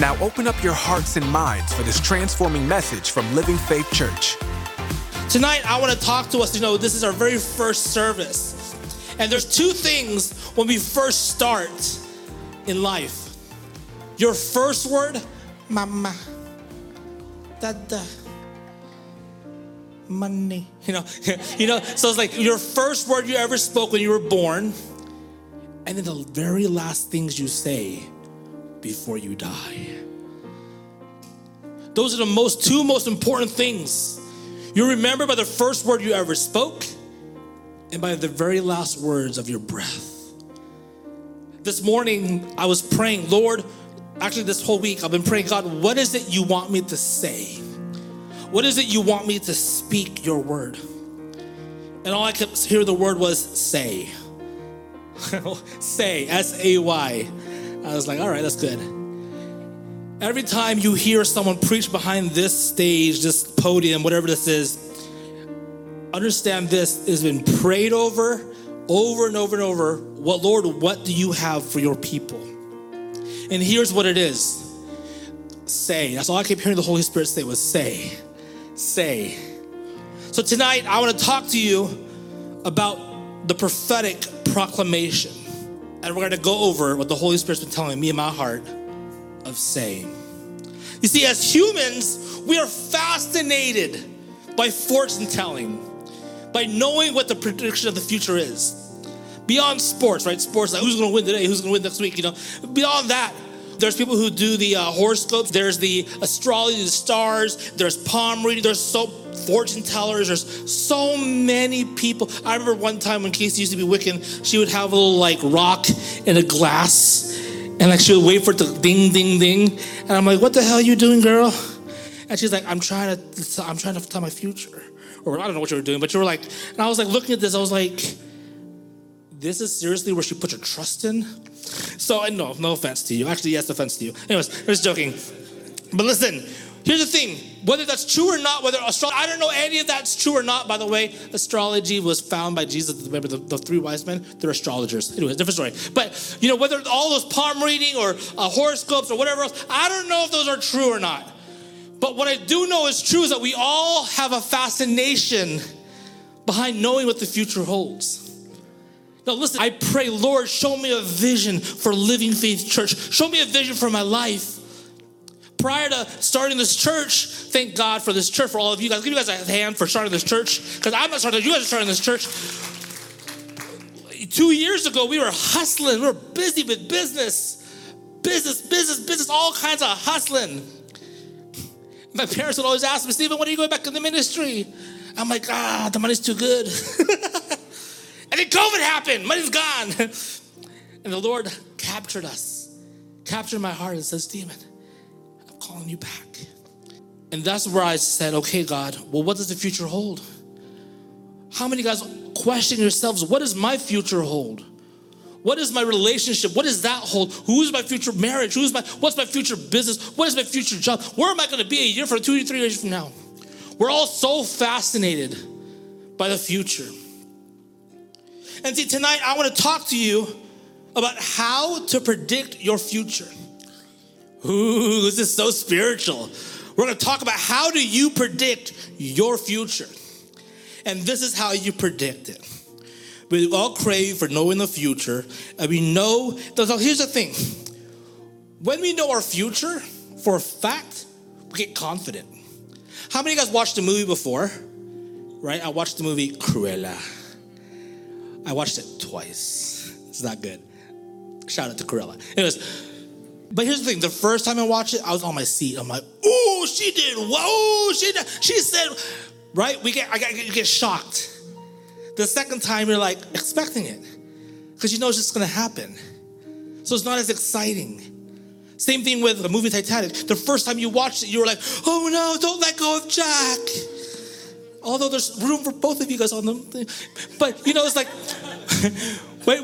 Now open up your hearts and minds for this transforming message from Living Faith Church. Tonight, I want to talk to us. You know, this is our very first service. And there's two things when we first start in life. Your first word, mama, dada, money. You know. So it's like your first word you ever spoke when you were born. And then the very last things you say before you die. Those are the two most important things. You remember by the first word you ever spoke and by the very last words of your breath. This morning I was praying, Lord, actually this whole week I've been praying, God, what is it you want me to say? What is it you want me to speak your word? And all I could hear the word was say. Say, S-A-Y. I was like, all right, that's good. Every time you hear someone preach behind this stage, this podium, whatever this is, understand this has been prayed over and over. What, Lord, what do you have for your people? And here's what it is. Say. That's all I kept hearing the Holy Spirit say was say. Say. So tonight, I want to talk to you about the prophetic proclamation. And we're going to go over what the Holy Spirit's been telling me in my heart of saying. You see, as humans, we are fascinated by fortune telling, by knowing what the prediction of the future is. Beyond sports, right? Sports, like who's going to win today, who's going to win next week, you know. Beyond that, there's people who do the horoscopes, there's the astrology, the stars, there's palm reading, there's fortune tellers, there's so many people. I remember one time when Casey used to be Wiccan, she would have a little like rock in a glass and like she would wait for it to ding, ding, ding. And I'm like, what the hell are you doing, girl? And she's like, I'm trying to tell my future. Or I don't know what you were doing, but you were like, and I was like looking at this, I was like, this is seriously where she put her trust in? So, and no offense to you. Actually, yes, offense to you. Anyways, I'm just joking. But listen, here's the thing. Whether that's true or not, I don't know any of that's true or not, by the way. Astrology was found by Jesus. Remember the three wise men? They're astrologers. Anyways, different story. But, you know, whether all those palm reading or horoscopes or whatever else, I don't know if those are true or not. But what I do know is true is that we all have a fascination behind knowing what the future holds. Now listen, I pray, Lord, show me a vision for Living Faith Church. Show me a vision for my life. Prior to starting this church, thank God for this church, for all of you guys. Give you guys a hand for starting this church, because I'm not starting, you guys are starting this church. 2 years ago, we were hustling. We were busy with business, all kinds of hustling. My parents would always ask me, Stephen, when are you going back in the ministry? I'm like, the money's too good. And then COVID happened. Money's gone. And the Lord captured us, captured my heart and says, Stephen, I'm calling you back. And that's where I said, okay, God, well, what does the future hold? How many guys question yourselves, what does my future hold? What is my relationship? What does that hold? Who is my future marriage? What's my future business? What is my future job? Where am I going to be a year from 2 to 3 years from now? We're all so fascinated by the future. And see, tonight I want to talk to you about how to predict your future. Ooh, this is so spiritual. We're going to talk about how do you predict your future. And this is how you predict it. We all crave for knowing the future. And we know, so here's the thing. When we know our future, for a fact, we get confident. How many of you guys watched the movie before? Right? I watched the movie Cruella. I watched it twice. It's not good. Shout out to Cruella. Anyways, but here's the thing. The first time I watched it, I was on my seat. I'm like, ooh, she did. Whoa, she did. She said, right? You get shocked. The second time, you're like expecting it because you know it's just going to happen. So it's not as exciting. Same thing with the movie Titanic. The first time you watched it, you were like, oh no, don't let go of Jack. Although there's room for both of you guys on them. But you know, it's like,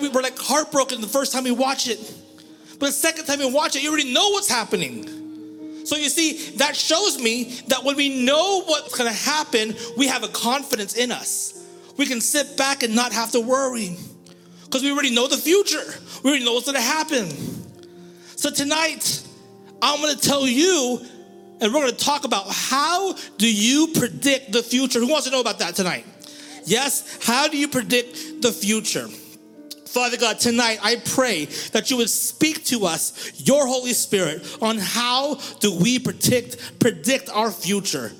we were like heartbroken the first time we watched it. But the second time you watch it, you already know what's happening. So you see, that shows me that when we know what's going to happen, we have a confidence in us. We can sit back and not have to worry because we already know the future. We already know what's going to happen. So tonight, I'm going to tell you, and we're going to talk about how do you predict the future? Who wants to know about that tonight? Yes, how do you predict the future? Father God, tonight I pray that you would speak to us, your Holy Spirit, on how do we predict our future.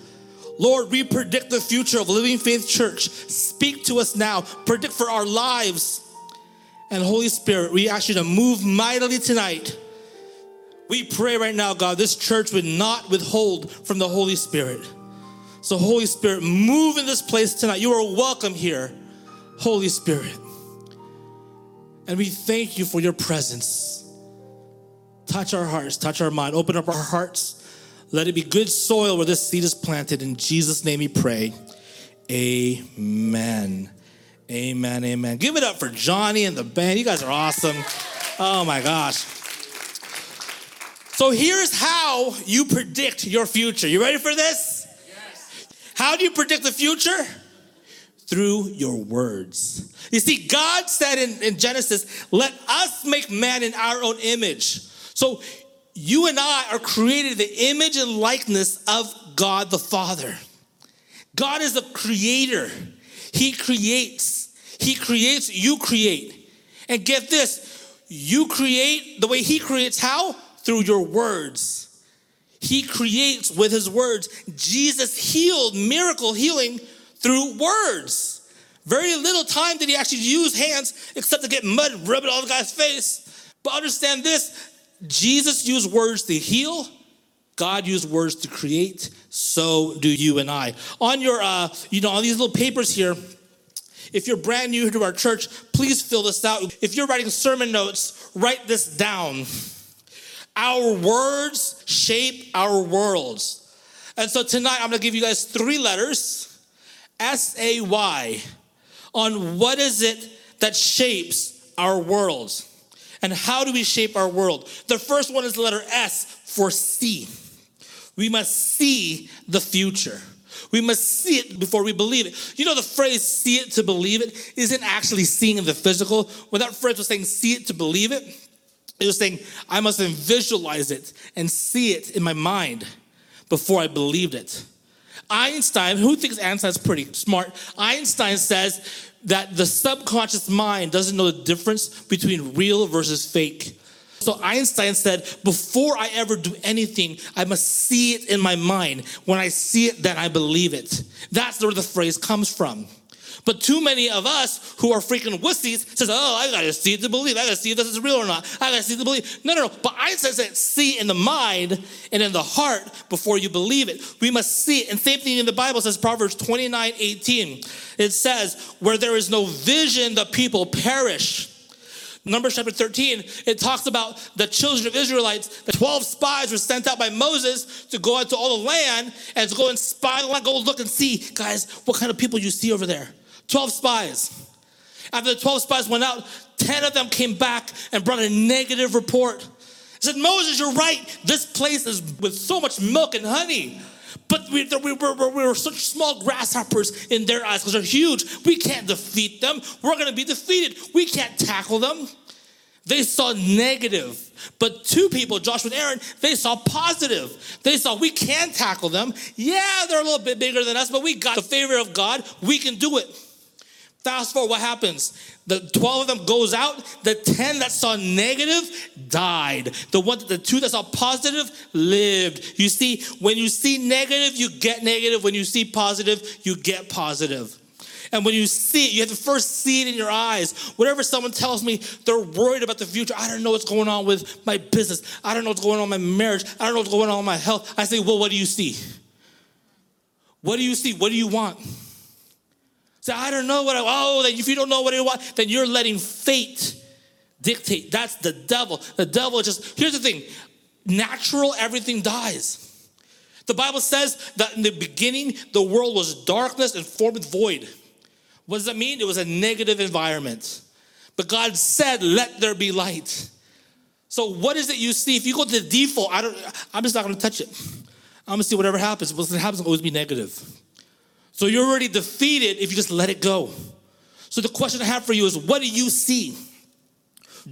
Lord, we predict the future of Living Faith Church. Speak to us now. Predict for our lives. And Holy Spirit, we ask you to move mightily tonight. We pray right now, God, this church would not withhold from the Holy Spirit. So Holy Spirit, move in this place tonight. You are welcome here, Holy Spirit. And we thank you for your presence. Touch our hearts, touch our mind, open up our hearts. Let it be good soil where this seed is planted. In Jesus' name we pray. Amen. Amen, amen. Give it up for Johnny and the band. You guys are awesome. Oh my gosh. So here's how you predict your future. You ready for this? Yes. How do you predict the future? Through your words. You see, God said in Genesis, let us make man in our own image. So you and I are created in the image and likeness of God the Father. God is the creator. He creates. He creates, you create. And get this, you create the way he creates. How? Through your words. He creates with his words. Jesus healed, miracle healing through words. Very little time did he actually use hands except to get mud and rub it all the guy's face. But understand this, Jesus used words to heal. God used words to create. So do you and I. On your, on these little papers here, if you're brand new to our church, please fill this out. If you're writing sermon notes, write this down. Our words shape our worlds. And so tonight I'm going to give you guys three letters, S-A-Y, on what is it that shapes our worlds and how do we shape our world. The first one is the letter S for see. We must see the future. We must see it before we believe it. You know the phrase see it to believe it isn't actually seeing in the physical. When that phrase was saying see it to believe it, it was saying, I must visualize it and see it in my mind before I believed it. Einstein, who thinks Einstein's pretty smart? Einstein says that the subconscious mind doesn't know the difference between real versus fake. So Einstein said, before I ever do anything, I must see it in my mind. When I see it, then I believe it. That's where the phrase comes from. But too many of us who are freaking wussies says, oh, I got to see it to believe. I got to see if this is real or not. I got to see it to believe. No. But Einstein said see in the mind and in the heart before you believe it. We must see it. And same thing in the Bible says Proverbs 29:18. It says, where there is no vision, the people perish. Numbers chapter 13, it talks about the children of Israelites. The 12 spies were sent out by Moses to go out to all the land and to go and spy the land. Go look and see, guys, what kind of people you see over there. 12 spies. After the 12 spies went out, 10 of them came back and brought a negative report. It said, Moses, you're right. This place is with so much milk and honey. But we were such small grasshoppers in their eyes because they're huge. We can't defeat them. We're going to be defeated. We can't tackle them. They saw negative. But two people, Joshua and Aaron, they saw positive. They saw we can tackle them. Yeah, they're a little bit bigger than us, but we got the favor of God. We can do it. Fast forward, what happens? The 12 of them goes out. The 10 that saw negative died. The two that saw positive lived. You see, when you see negative, you get negative. When you see positive, you get positive. And when you see it, you have to first see it in your eyes. Whenever someone tells me they're worried about the future, I don't know what's going on with my business. I don't know what's going on with my marriage. I don't know what's going on with my health. I say, well, what do you see? What do you see? What do you want? Say, I don't know what I want. Oh, if you don't know what you want, then you're letting fate dictate. That's the devil. The devil just, here's the thing. natural everything dies. The Bible says that in the beginning, the world was darkness and formless void. What does that mean? It was a negative environment. But God said, let there be light. So what is it you see? If you go to the default, I'm just not going to touch it. I'm going to see whatever happens. What's going to happen will always be negative. So you're already defeated if you just let it go. So the question I have for you is, what do you see?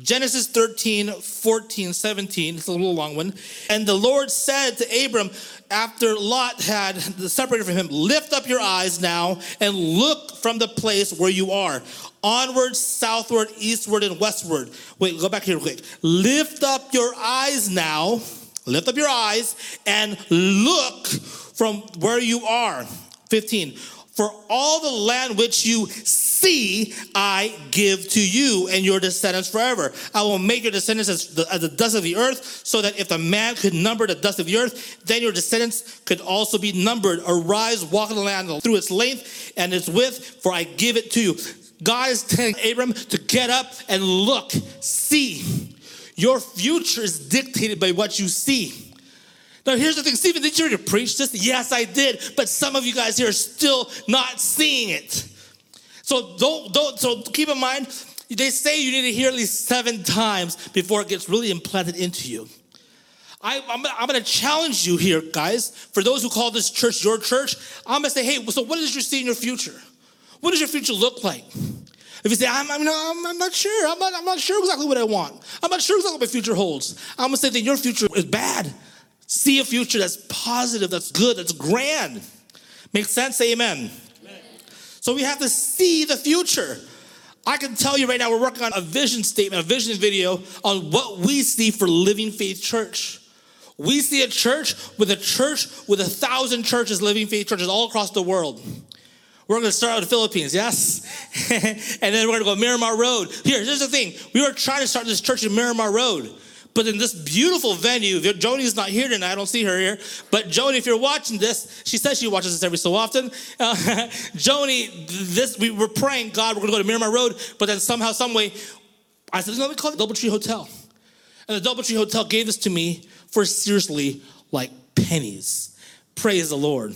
Genesis 13:14-17, it's a little long one. And the Lord said to Abram, after Lot had separated from him, lift up your eyes now and look from the place where you are, onward, southward, eastward, and westward. Wait, go back here real quick. Lift up your eyes now, lift up your eyes and look from where you are. 15, for all the land which you see, I give to you and your descendants forever. I will make your descendants as the dust of the earth, so that if the man could number the dust of the earth, then your descendants could also be numbered. Arise, walk in the land through its length and its width, for I give it to you. God is telling Abram to get up and look, see. Your future is dictated by what you see. Now, here's the thing. Stephen, did you already preach this? Yes, I did. But some of you guys here are still not seeing it. So so keep in mind, they say you need to hear at least 7 times before it gets really implanted into you. I'm going to challenge you here, guys. For those who call this church your church, I'm going to say, hey, so what does you see in your future? What does your future look like? If you say, I'm not sure. I'm not sure exactly what I want. I'm not sure exactly what my future holds. I'm going to say that your future is bad. See a future that's positive, that's good, that's grand. Makes sense? Say amen. So we have to see the future. I can tell you right now, we're working on a vision statement, a vision video on what we see for Living Faith Church. We see a church with 1,000 churches, Living Faith Churches all across the world. We're going to start out in the Philippines, yes? And then we're going to go Miramar Road. Here's the thing. We were trying to start this church in Miramar Road. But in this beautiful venue, Joni's not here tonight. I don't see her here. But Joni, if you're watching this, she says she watches this every so often. Joni, we were praying, God, we're going to go to Miramar Road. But then somehow, some way, I said, let me call it Double Tree Hotel. And the Double Tree Hotel gave this to me for seriously like pennies. Praise the Lord.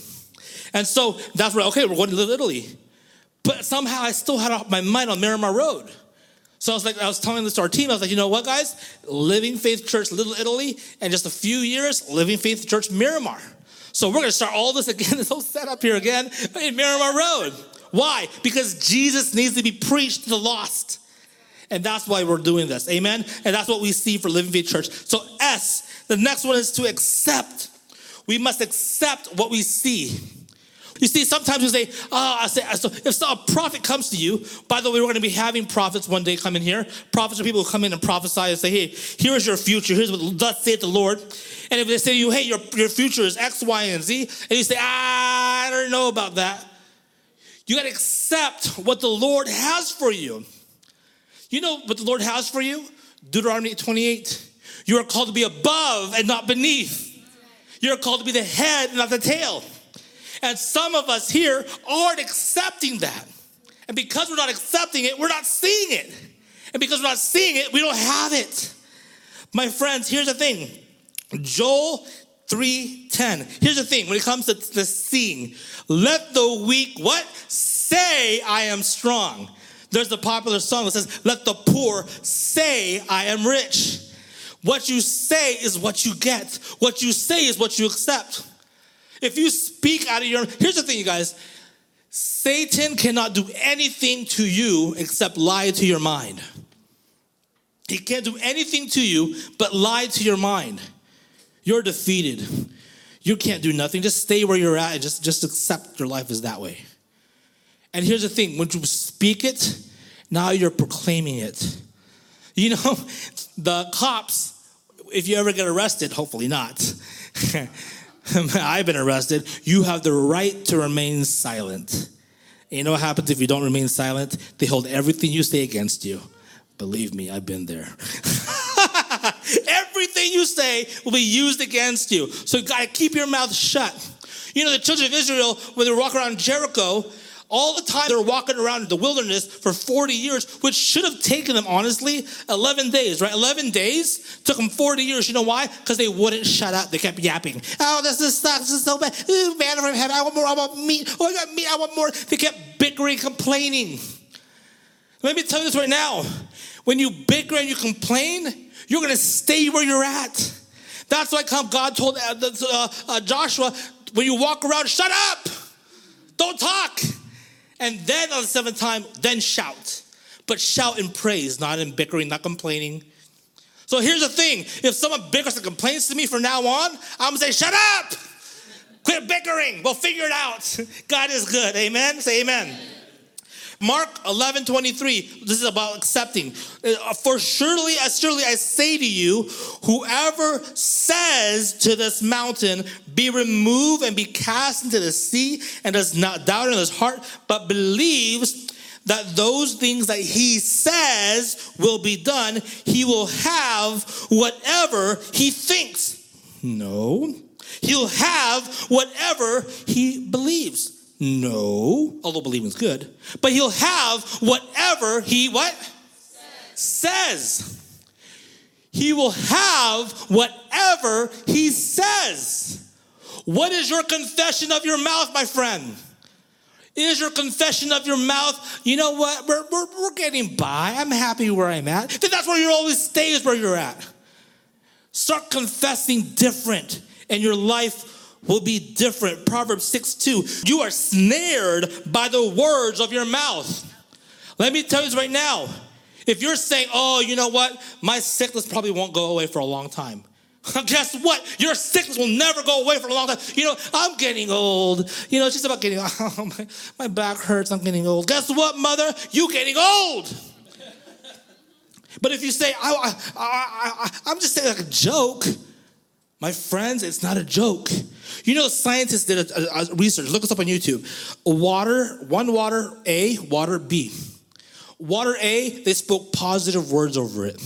And so that's where, okay, we're going to Little Italy. But somehow I still had my mind on Miramar Road. So I was telling this to our team. I was like, you know what, guys? Living Faith Church, Little Italy, and just a few years, Living Faith Church, Miramar. So we're going to start all this again, this whole setup here again in Miramar Road. Why? Because Jesus needs to be preached to the lost. And that's why we're doing this. Amen? And that's what we see for Living Faith Church. So S, the next one is to accept. We must accept what we see. You see, sometimes we say, so a prophet comes to you, by the way, we're going to be having prophets one day come in here. Prophets are people who come in and prophesy and say, hey, here's your future. Here's what thus saith the Lord. And if they say to you, hey, your future is X, Y, and Z, and you say, I don't know about that. You got to accept what the Lord has for you. You know what the Lord has for you? Deuteronomy 28. You are called to be above and not beneath. You're called to be the head and not the tail. And some of us here aren't accepting that. And because we're not accepting it, we're not seeing it. And because we're not seeing it, we don't have it. My friends, here's the thing. Joel 3:10. Here's the thing when it comes to the seeing. Let the weak, what? Say, I am strong. There's the popular song that says, let the poor say, I am rich. What you say is what you get. What you say is what you accept. If you speak out of your own, here's the thing, you guys. Satan cannot do anything to you except lie to your mind. He can't do anything to you but lie to your mind. You're defeated. You can't do nothing. Just stay where you're at and just accept your life is that way. And here's the thing. When you speak it, now you're proclaiming it. You know, the cops, if you ever get arrested, hopefully not, I've been arrested. You have the right to remain silent. And you know what happens if you don't remain silent? They hold everything you say against you. Believe me, I've been there. Everything you say will be used against you. So you got to keep your mouth shut. You know, the children of Israel, when they walk around Jericho, all the time they're walking around in the wilderness for 40 years, which should have taken them, honestly, 11 days, right? 11 days took them 40 years. You know why? Because they wouldn't shut up. They kept yapping. Oh, this sucks. This is so bad. Ooh, man from heaven. I want more. I want meat. Oh, I got meat. I want more. They kept bickering, complaining. Let me tell you this right now. When you bicker and you complain, you're going to stay where you're at. That's why God told Joshua, when you walk around, shut up. Don't talk. And then on the seventh time, then shout. But shout in praise, not in bickering, not complaining. So here's the thing. If someone bickers and complains to me from now on, I'm going to say, shut up. Quit bickering. We'll figure it out. God is good. Amen? Say amen. Amen. Mark 11:23, this is about accepting. For surely I say to you, whoever says to this mountain, be removed and be cast into the sea, and does not doubt in his heart, but believes that those things that he says will be done, he will have whatever he thinks. No. He'll have whatever he believes. No, although believing is good, but he'll have whatever he what? Says. He will have whatever he says. What is your confession of your mouth, my friend? Is your confession of your mouth, you know what, we're getting by. I'm happy where I'm at. Then that's where you always stay is where you're at. Start confessing different and your life will be different. Proverbs 6:2. You are snared by the words of your mouth. Let me tell you this right now. If you're saying, oh, you know what? My sickness probably won't go away for a long time. Guess what? Your sickness will never go away for a long time. You know, I'm getting old. You know, it's just about getting old. Oh, my back hurts. I'm getting old. Guess what, mother? You're getting old. But if you say, I'm just saying like a joke. My friends, it's not a joke. You know, scientists did a research. Look this up on YouTube. Water B. Water A, they spoke positive words over it.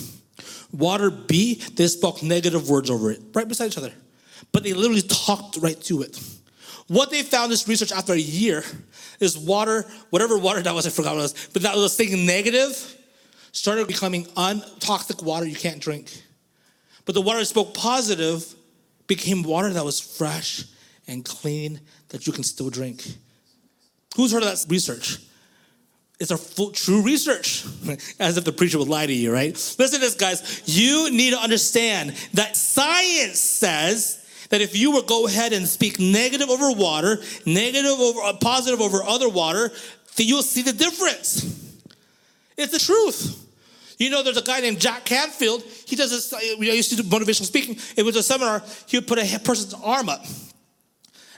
Water B, they spoke negative words over it, right beside each other. But they literally talked right to it. What they found this research after a year is water, whatever water that was, I forgot what it was, but that was thinking negative, started becoming toxic water you can't drink. But the water that spoke positive became water that was fresh and clean that you can still drink. Who's heard of that research? It's a full, true research. As if the preacher would lie to you, right? Listen to this, guys. You need to understand that science says that if you were go ahead and speak negative over water, positive over other water, then you'll see the difference. It's the truth. You know, there's a guy named Jack Canfield. He does this, I used to do motivational speaking. It was a seminar. He would put a person's arm up.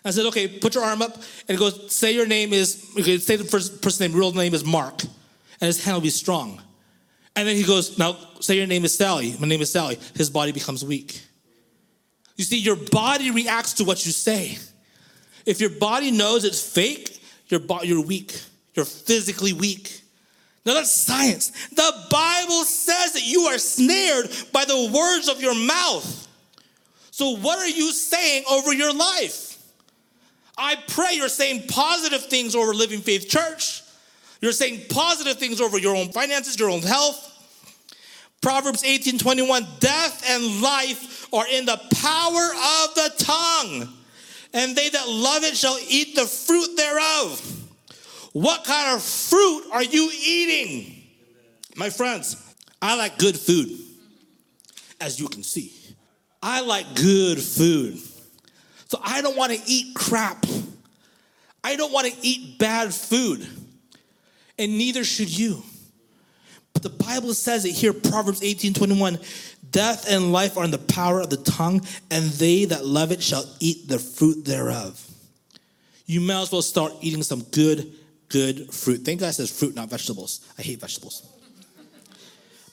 I said, okay, put your arm up and go say your name is, okay, say the first person's name, real name is Mark. And his hand will be strong. And then he goes, now say your name is Sally. My name is Sally. His body becomes weak. You see, your body reacts to what you say. If your body knows it's fake, you're weak. You're physically weak. Now that's science. The Bible says that you are snared by the words of your mouth. So what are you saying over your life? I pray you're saying positive things over Living Faith Church. You're saying positive things over your own finances, your own health. Proverbs 18:21, death and life are in the power of the tongue, and they that love it shall eat the fruit thereof. What kind of fruit are you eating? My friends, I like good food, as you can see. I like good food. So I don't want to eat crap. I don't want to eat bad food. And neither should you. But the Bible says it here, Proverbs 18:21, death and life are in the power of the tongue, and they that love it shall eat the fruit thereof. You might as well start eating some good fruit. Thank God it says fruit, not vegetables. I hate vegetables.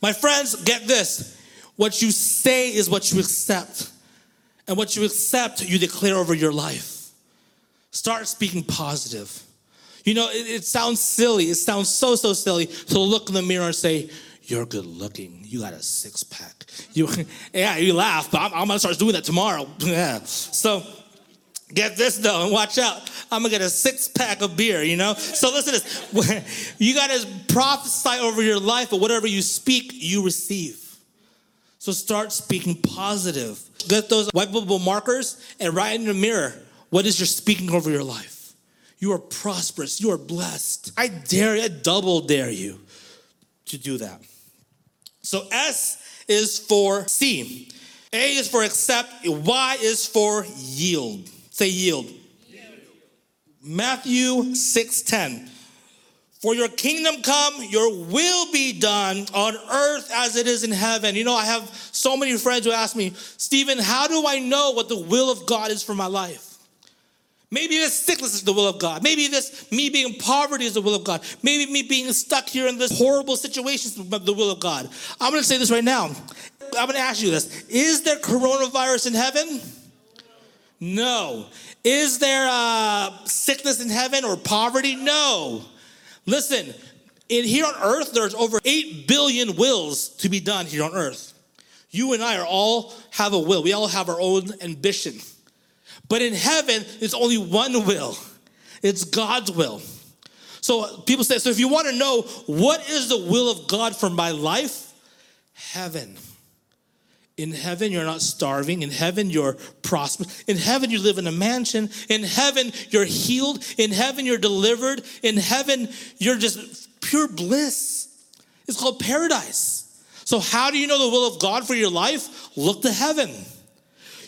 My friends, get this. What you say is what you accept. And what you accept, you declare over your life. Start speaking positive. You know, it sounds silly. It sounds so silly to look in the mirror and say, you're good looking. You got a six pack. You laugh, but I'm going to start doing that tomorrow. Yeah. So Get this though, and watch out. I'm gonna get a 6-pack of beer, you know? So listen to this. You gotta prophesy over your life, but whatever you speak, you receive. So start speaking positive. Get those wipeable markers and write in the mirror, what is your speaking over your life? You are prosperous, you are blessed. I dare you, I double dare you to do that. So S is for C. A is for accept, Y is for yield. Say yield. Yield. Matthew 6:10. For your kingdom come, your will be done on earth as it is in heaven. You know, I have so many friends who ask me, Stephen, how do I know what the will of God is for my life? Maybe this sickness is the will of God. Maybe this, me being in poverty is the will of God. Maybe me being stuck here in this horrible situation is the will of God. I'm going to say this right now. I'm going to ask you this. Is there coronavirus in heaven? No. Is there sickness in heaven or poverty? No. Listen, here on earth, there's over 8 billion wills to be done here on earth. You and I all have a will. We all have our own ambition. But in heaven, it's only one will. It's God's will. So people say, so if you want to know what is the will of God for my life, heaven. In heaven, you're not starving. In heaven, you're prosperous. In heaven, you live in a mansion. In heaven, you're healed. In heaven, you're delivered. In heaven, you're just pure bliss. It's called paradise. So how do you know the will of God for your life? Look to heaven.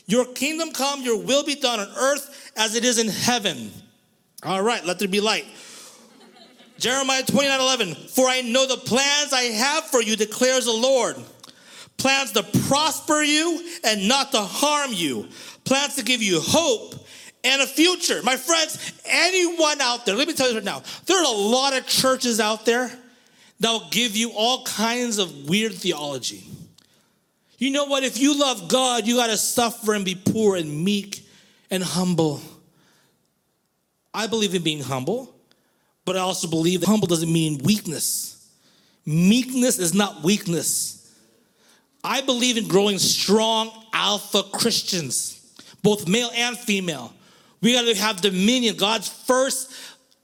Your kingdom come, your will be done on earth as it is in heaven. All right, let there be light. Jeremiah 29:11. For I know the plans I have for you, declares the Lord. Plans to prosper you and not to harm you. Plans to give you hope and a future. My friends, anyone out there, let me tell you right now, there are a lot of churches out there that will give you all kinds of weird theology. You know what? If you love God, you got to suffer and be poor and meek and humble. I believe in being humble, but I also believe that humble doesn't mean weakness. Meekness is not weakness. I believe in growing strong alpha Christians, both male and female. We got to have dominion. God's first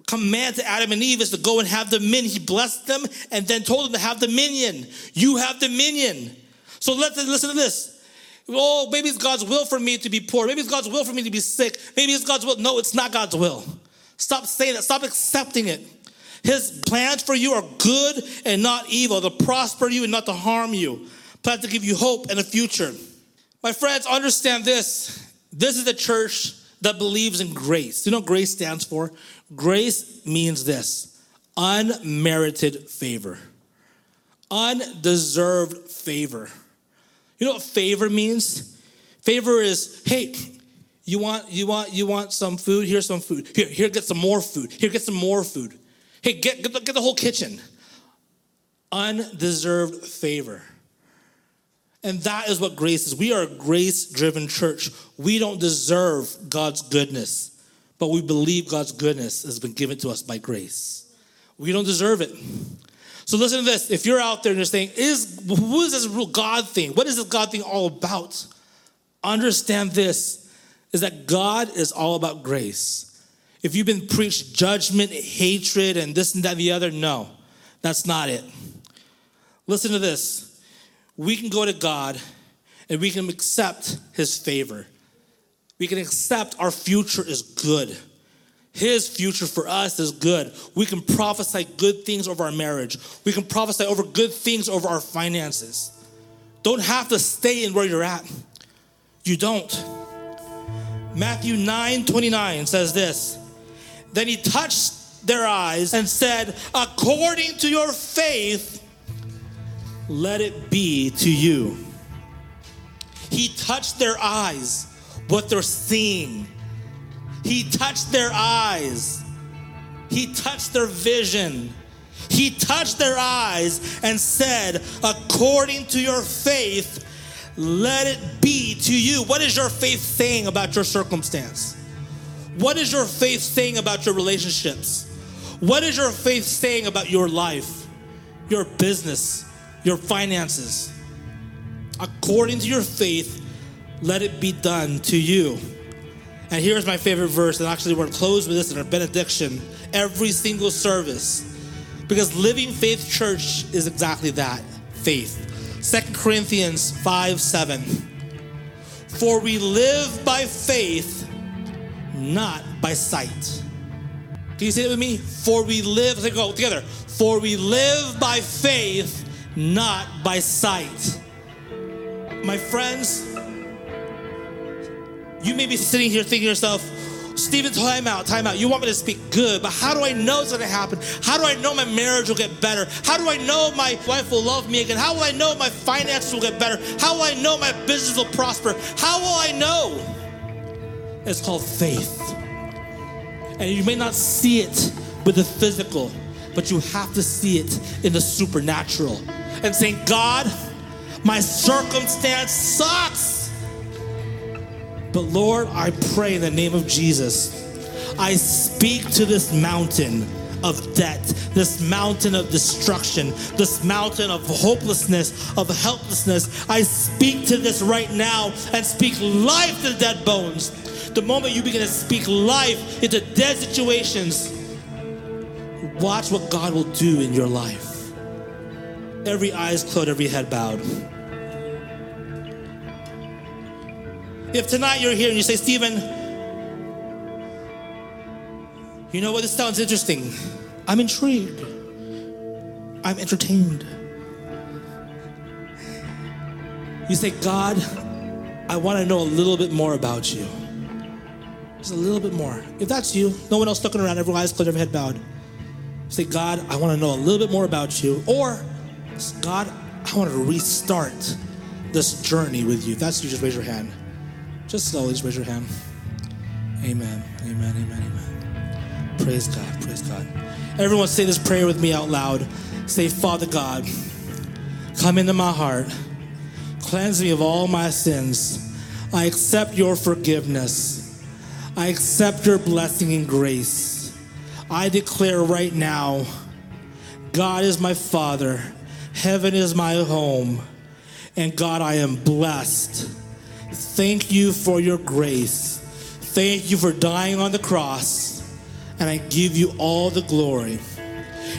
command to Adam and Eve is to go and have dominion. He blessed them and then told them to have dominion. You have dominion. So let's listen to this. Oh, maybe it's God's will for me to be poor. Maybe it's God's will for me to be sick. Maybe it's God's will. No, it's not God's will. Stop saying that. Stop accepting it. His plans for you are good and not evil, to prosper you and not to harm you. Plan to give you hope and a future. My friends, understand this. This is a church that believes in grace. You know what grace stands for? Grace means this: unmerited favor. Undeserved favor. You know what favor means? Favor is, hey, you want some food? Here's some food. Here get some more food. Here get some more food. Hey, get the whole kitchen. Undeserved favor. And that is what grace is. We are a grace-driven church. We don't deserve God's goodness, but we believe God's goodness has been given to us by grace. We don't deserve it. So listen to this. If you're out there and you're saying, who is this God thing? What is this God thing all about? Understand this, is that God is all about grace. If you've been preached judgment, hatred, and this and that and the other, no, that's not it. Listen to this. We can go to God and we can accept his favor. We can accept our future is good. His future for us is good. We can prophesy good things over our marriage. We can prophesy over good things over our finances. Don't have to stay in where you're at. You don't. Matthew 9:29 says this. Then he touched their eyes and said, according to your faith, let it be to you. He touched their eyes, what they're seeing. He touched their eyes. He touched their vision. He touched their eyes and said, according to your faith, let it be to you. What is your faith saying about your circumstance? What is your faith saying about your relationships? What is your faith saying about your life, your business, your finances? According to your faith, let it be done to you. And here's my favorite verse, and actually we're going to close with this in our benediction every single service, because Living Faith Church is exactly that, faith. 2 Corinthians 5:7. For we live by faith, not by sight. Can you say it with me? For we live, let's go together. For we live by faith, not by sight. My friends, you may be sitting here thinking to yourself, Stephen, time out. You want me to speak good, but how do I know it's going to happen? How do I know my marriage will get better? How do I know my wife will love me again? How will I know my finances will get better? How will I know my business will prosper? How will I know? It's called faith. And you may not see it with the physical, but you have to see it in the supernatural. And saying, God, my circumstance sucks. But Lord, I pray in the name of Jesus, I speak to this mountain of debt, this mountain of destruction, this mountain of hopelessness, of helplessness. I speak to this right now and speak life to the dead bones. The moment you begin to speak life into dead situations, watch what God will do in your life. Every eye is closed, every head bowed. If tonight you're here and you say, Stephen, you know what, this sounds interesting. I'm intrigued. I'm entertained. You say, God, I want to know a little bit more about you. Just a little bit more. If that's you, no one else looking around, every eyes closed, every head bowed. You say, God, I want to know a little bit more about you. Or, God, I want to restart this journey with you. If that's you, just raise your hand. Just slowly, just raise your hand. Amen, amen, amen, amen. Praise God, praise God. Everyone say this prayer with me out loud. Say, Father God, come into my heart. Cleanse me of all my sins. I accept your forgiveness. I accept your blessing and grace. I declare right now, God is my Father. Heaven is my home. And God, I am blessed. Thank you for your grace. Thank you for dying on the cross. And I give you all the glory.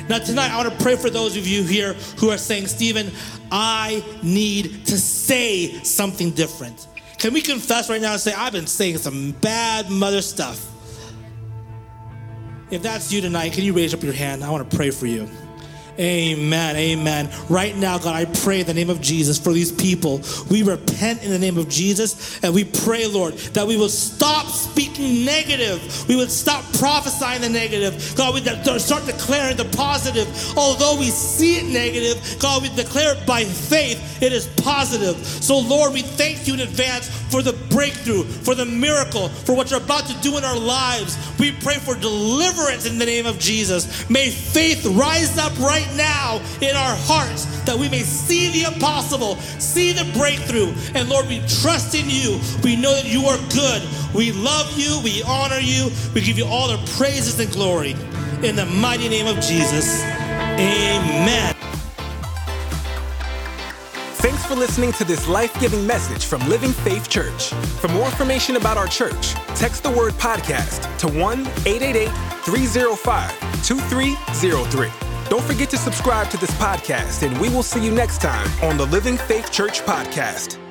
Now tonight, I want to pray for those of you here who are saying, Stephen, I need to say something different. Can we confess right now and say, I've been saying some bad mother stuff. If that's you tonight, can you raise up your hand? I want to pray for you. Amen, amen. Right now, God, I pray in the name of Jesus for these people. We repent in the name of Jesus, and we pray, Lord, that we will stop speaking negative. We would stop prophesying the negative. God, we start declaring the positive. Although we see it negative, God, we declare it by faith. It is positive. So, Lord, we thank you in advance for the breakthrough, for the miracle, for what you're about to do in our lives. We pray for deliverance in the name of Jesus. May faith rise up right now in our hearts that we may see the impossible, see the breakthrough. And Lord, we trust in you. We know that you are good. We love you. We honor you. We give you all the praises and glory in the mighty name of Jesus. Amen. Thanks for listening to this life-giving message from Living Faith Church. For more information about our church, text the word podcast to 1-888-305-2303. Don't forget to subscribe to this podcast, and we will see you next time on the Living Faith Church Podcast.